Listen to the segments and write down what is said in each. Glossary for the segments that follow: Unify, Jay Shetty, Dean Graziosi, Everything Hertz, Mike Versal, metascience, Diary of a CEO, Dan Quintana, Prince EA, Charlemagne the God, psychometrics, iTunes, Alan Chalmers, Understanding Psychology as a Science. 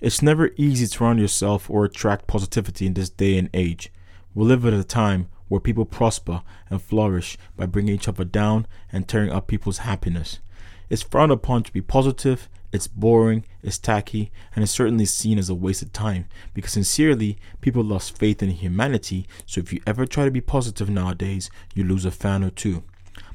It's never easy to surround yourself or attract positivity in this day and age. We live at a time where people prosper and flourish by bringing each other down and tearing up people's happiness. It's frowned upon to be positive, it's boring, it's tacky, and it's certainly seen as a waste of time because sincerely, people lost faith in humanity, so if you ever try to be positive nowadays, you lose a fan or two.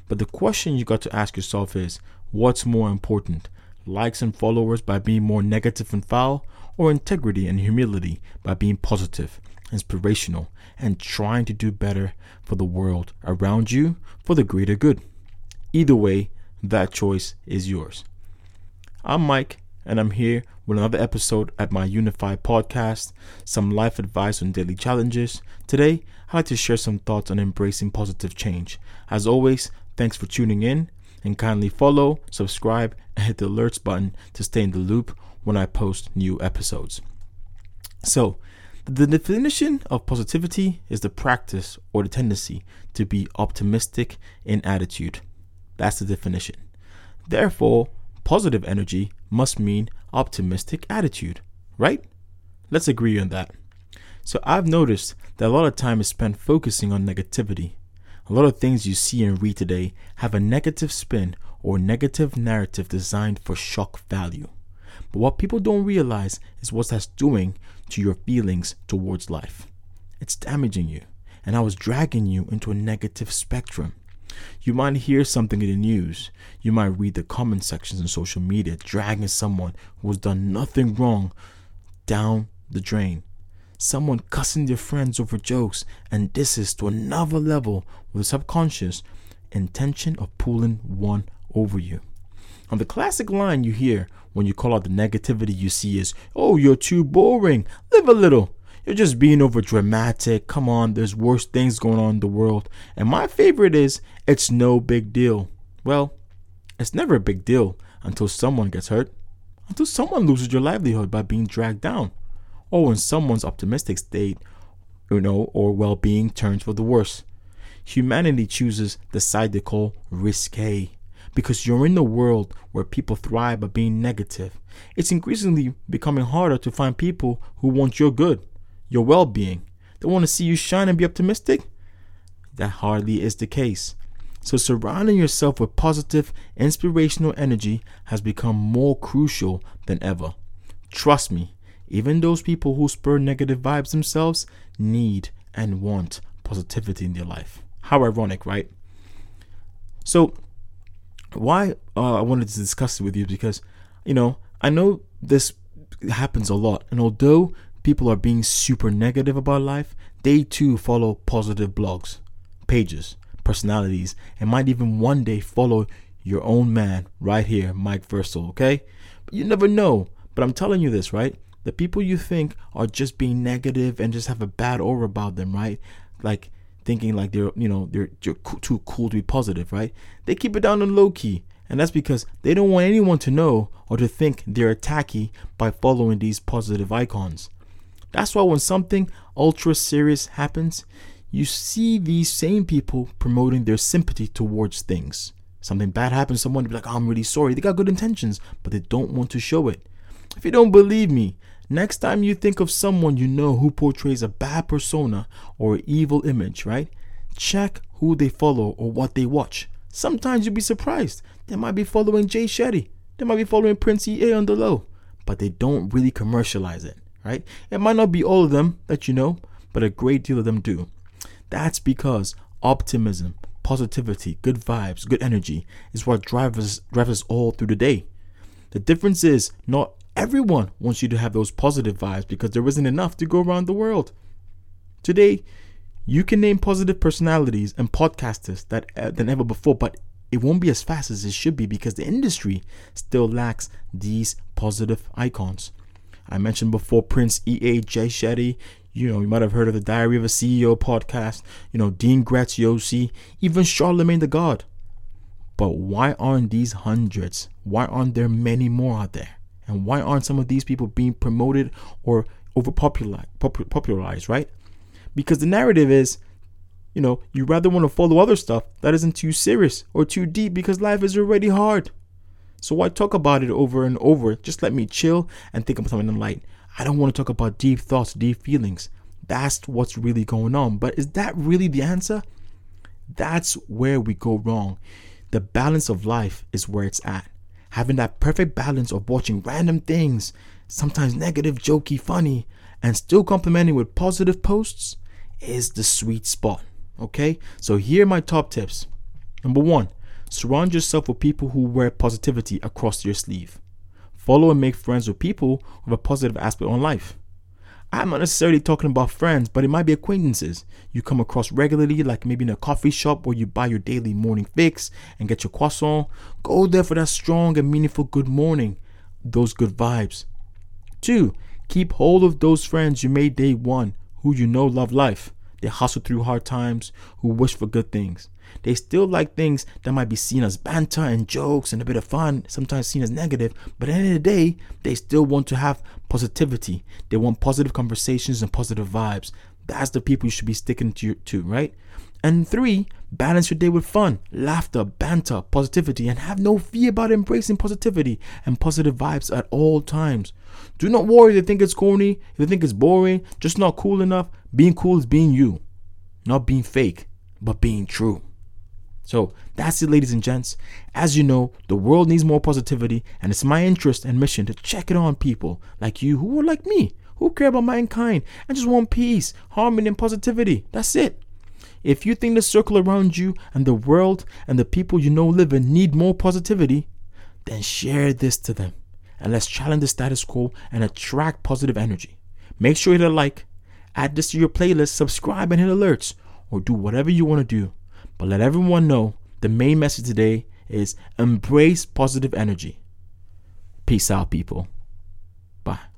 But the question you got to ask yourself is, what's more important? Likes and followers by being more negative and foul, or integrity and humility by being positive, inspirational, and trying to do better for the world around you for the greater good? Either way, that choice is yours. I'm Mike, and I'm here with another episode at my Unify podcast, some life advice on daily challenges. Today, I'd like to share some thoughts on embracing positive change. As always, thanks for tuning in, and kindly follow, subscribe, and hit the alerts button to stay in the loop when I post new episodes. So, the definition of positivity is the practice or the tendency to be optimistic in attitude. That's the definition. Therefore, positive energy must mean optimistic attitude, right? Let's agree on that. So I've noticed that a lot of time is spent focusing on negativity. A lot of things you see and read today have a negative spin or negative narrative designed for shock value. But what people don't realize is what that's doing to your feelings towards life. It's damaging you, and I was dragging you into a negative spectrum. You might hear something in the news. You might read the comment sections on social media dragging someone who has done nothing wrong down the drain. Someone cussing their friends over jokes, and this is to another level with the subconscious intention of pulling one over you. And the classic line you hear when you call out the negativity you see is, "Oh, you're too boring. Live a little. You're just being over dramatic. Come on, there's worse things going on in the world." And my favorite is, "It's no big deal." Well, it's never a big deal until someone gets hurt, until someone loses your livelihood by being dragged down, or when someone's optimistic state, or well-being turns for the worse. Humanity chooses the side they call risque because you're in a world where people thrive by being negative. It's increasingly becoming harder to find people who want your good, your well-being. They want to see you shine and be optimistic? That hardly is the case. So surrounding yourself with positive, inspirational energy has become more crucial than ever. Trust me, even those people who spur negative vibes themselves need and want positivity in their life. How ironic, right? So why I wanted to discuss it with you because, I know this happens a lot, and although people are being super negative about life, they too follow positive blogs, pages, personalities, and might even one day follow your own man right here, Mike Versal, okay? But you never know, but I'm telling you this, right? The people you think are just being negative and just have a bad aura about them, right? Like thinking like they're too cool to be positive, right? They keep it down on low key. And that's because they don't want anyone to know or to think they're tacky by following these positive icons. That's why when something ultra serious happens, you see these same people promoting their sympathy towards things. Something bad happens, someone will be like, "Oh, I'm really sorry." They got good intentions, but they don't want to show it. If you don't believe me, next time you think of someone you know who portrays a bad persona or an evil image, right? Check who they follow or what they watch. Sometimes you'll be surprised. They might be following Jay Shetty. They might be following Prince EA on the low, but they don't really commercialize it. Right? It might not be all of them that you know, but a great deal of them do. That's because optimism, positivity, good vibes, good energy is what drives us all through the day. The difference is not everyone wants you to have those positive vibes because there isn't enough to go around the world. Today, you can name positive personalities and podcasters than ever before, but it won't be as fast as it should be because the industry still lacks these positive icons. I mentioned before Prince EA, Jay Shetty, you might have heard of the Diary of a CEO podcast, Dean Graziosi, even Charlemagne the God. But why aren't these hundreds? Why aren't there many more out there? And why aren't some of these people being promoted or popularized, right? Because the narrative is, you rather want to follow other stuff that isn't too serious or too deep because life is already hard. So why talk about it over and over? Just let me chill and think about something light. I don't want to talk about deep thoughts, deep feelings. That's what's really going on. But is that really the answer? That's where we go wrong. The balance of life is where it's at. Having that perfect balance of watching random things, sometimes negative, jokey, funny, and still complementing with positive posts is the sweet spot. Okay, so here are my top tips. Number one, surround yourself with people who wear positivity across your sleeve. Follow and make friends with people with a positive aspect on life. I'm not necessarily talking about friends, but it might be acquaintances you come across regularly, like maybe in a coffee shop where you buy your daily morning fix and get your croissant. Go there for that strong and meaningful good morning, those good vibes. 2, keep hold of those friends you made day one, who you know love life. They hustle through hard times, who wish for good things. They still like things that might be seen as banter and jokes and a bit of fun, sometimes seen as negative, but at the end of the day, they still want to have positivity. They want positive conversations and positive vibes. That's the people you should be sticking to, right? And 3, balance your day with fun, laughter, banter, positivity, and have no fear about embracing positivity and positive vibes at all times. Do not worry if they think it's corny, if they think it's boring, just not cool enough. Being cool is being you, not being fake, but being true. So that's it, ladies and gents. As you know, the world needs more positivity, and it's my interest and mission to check it on people like you who are like me, who care about mankind and just want peace, harmony, and positivity. That's it. If you think the circle around you and the world and the people you know living need more positivity, then share this to them, and let's challenge the status quo and attract positive energy. Make sure you hit a like, add this to your playlist, subscribe, and hit alerts, or do whatever you want to do. But let everyone know the main message today is embrace positive energy. Peace out, people. Bye.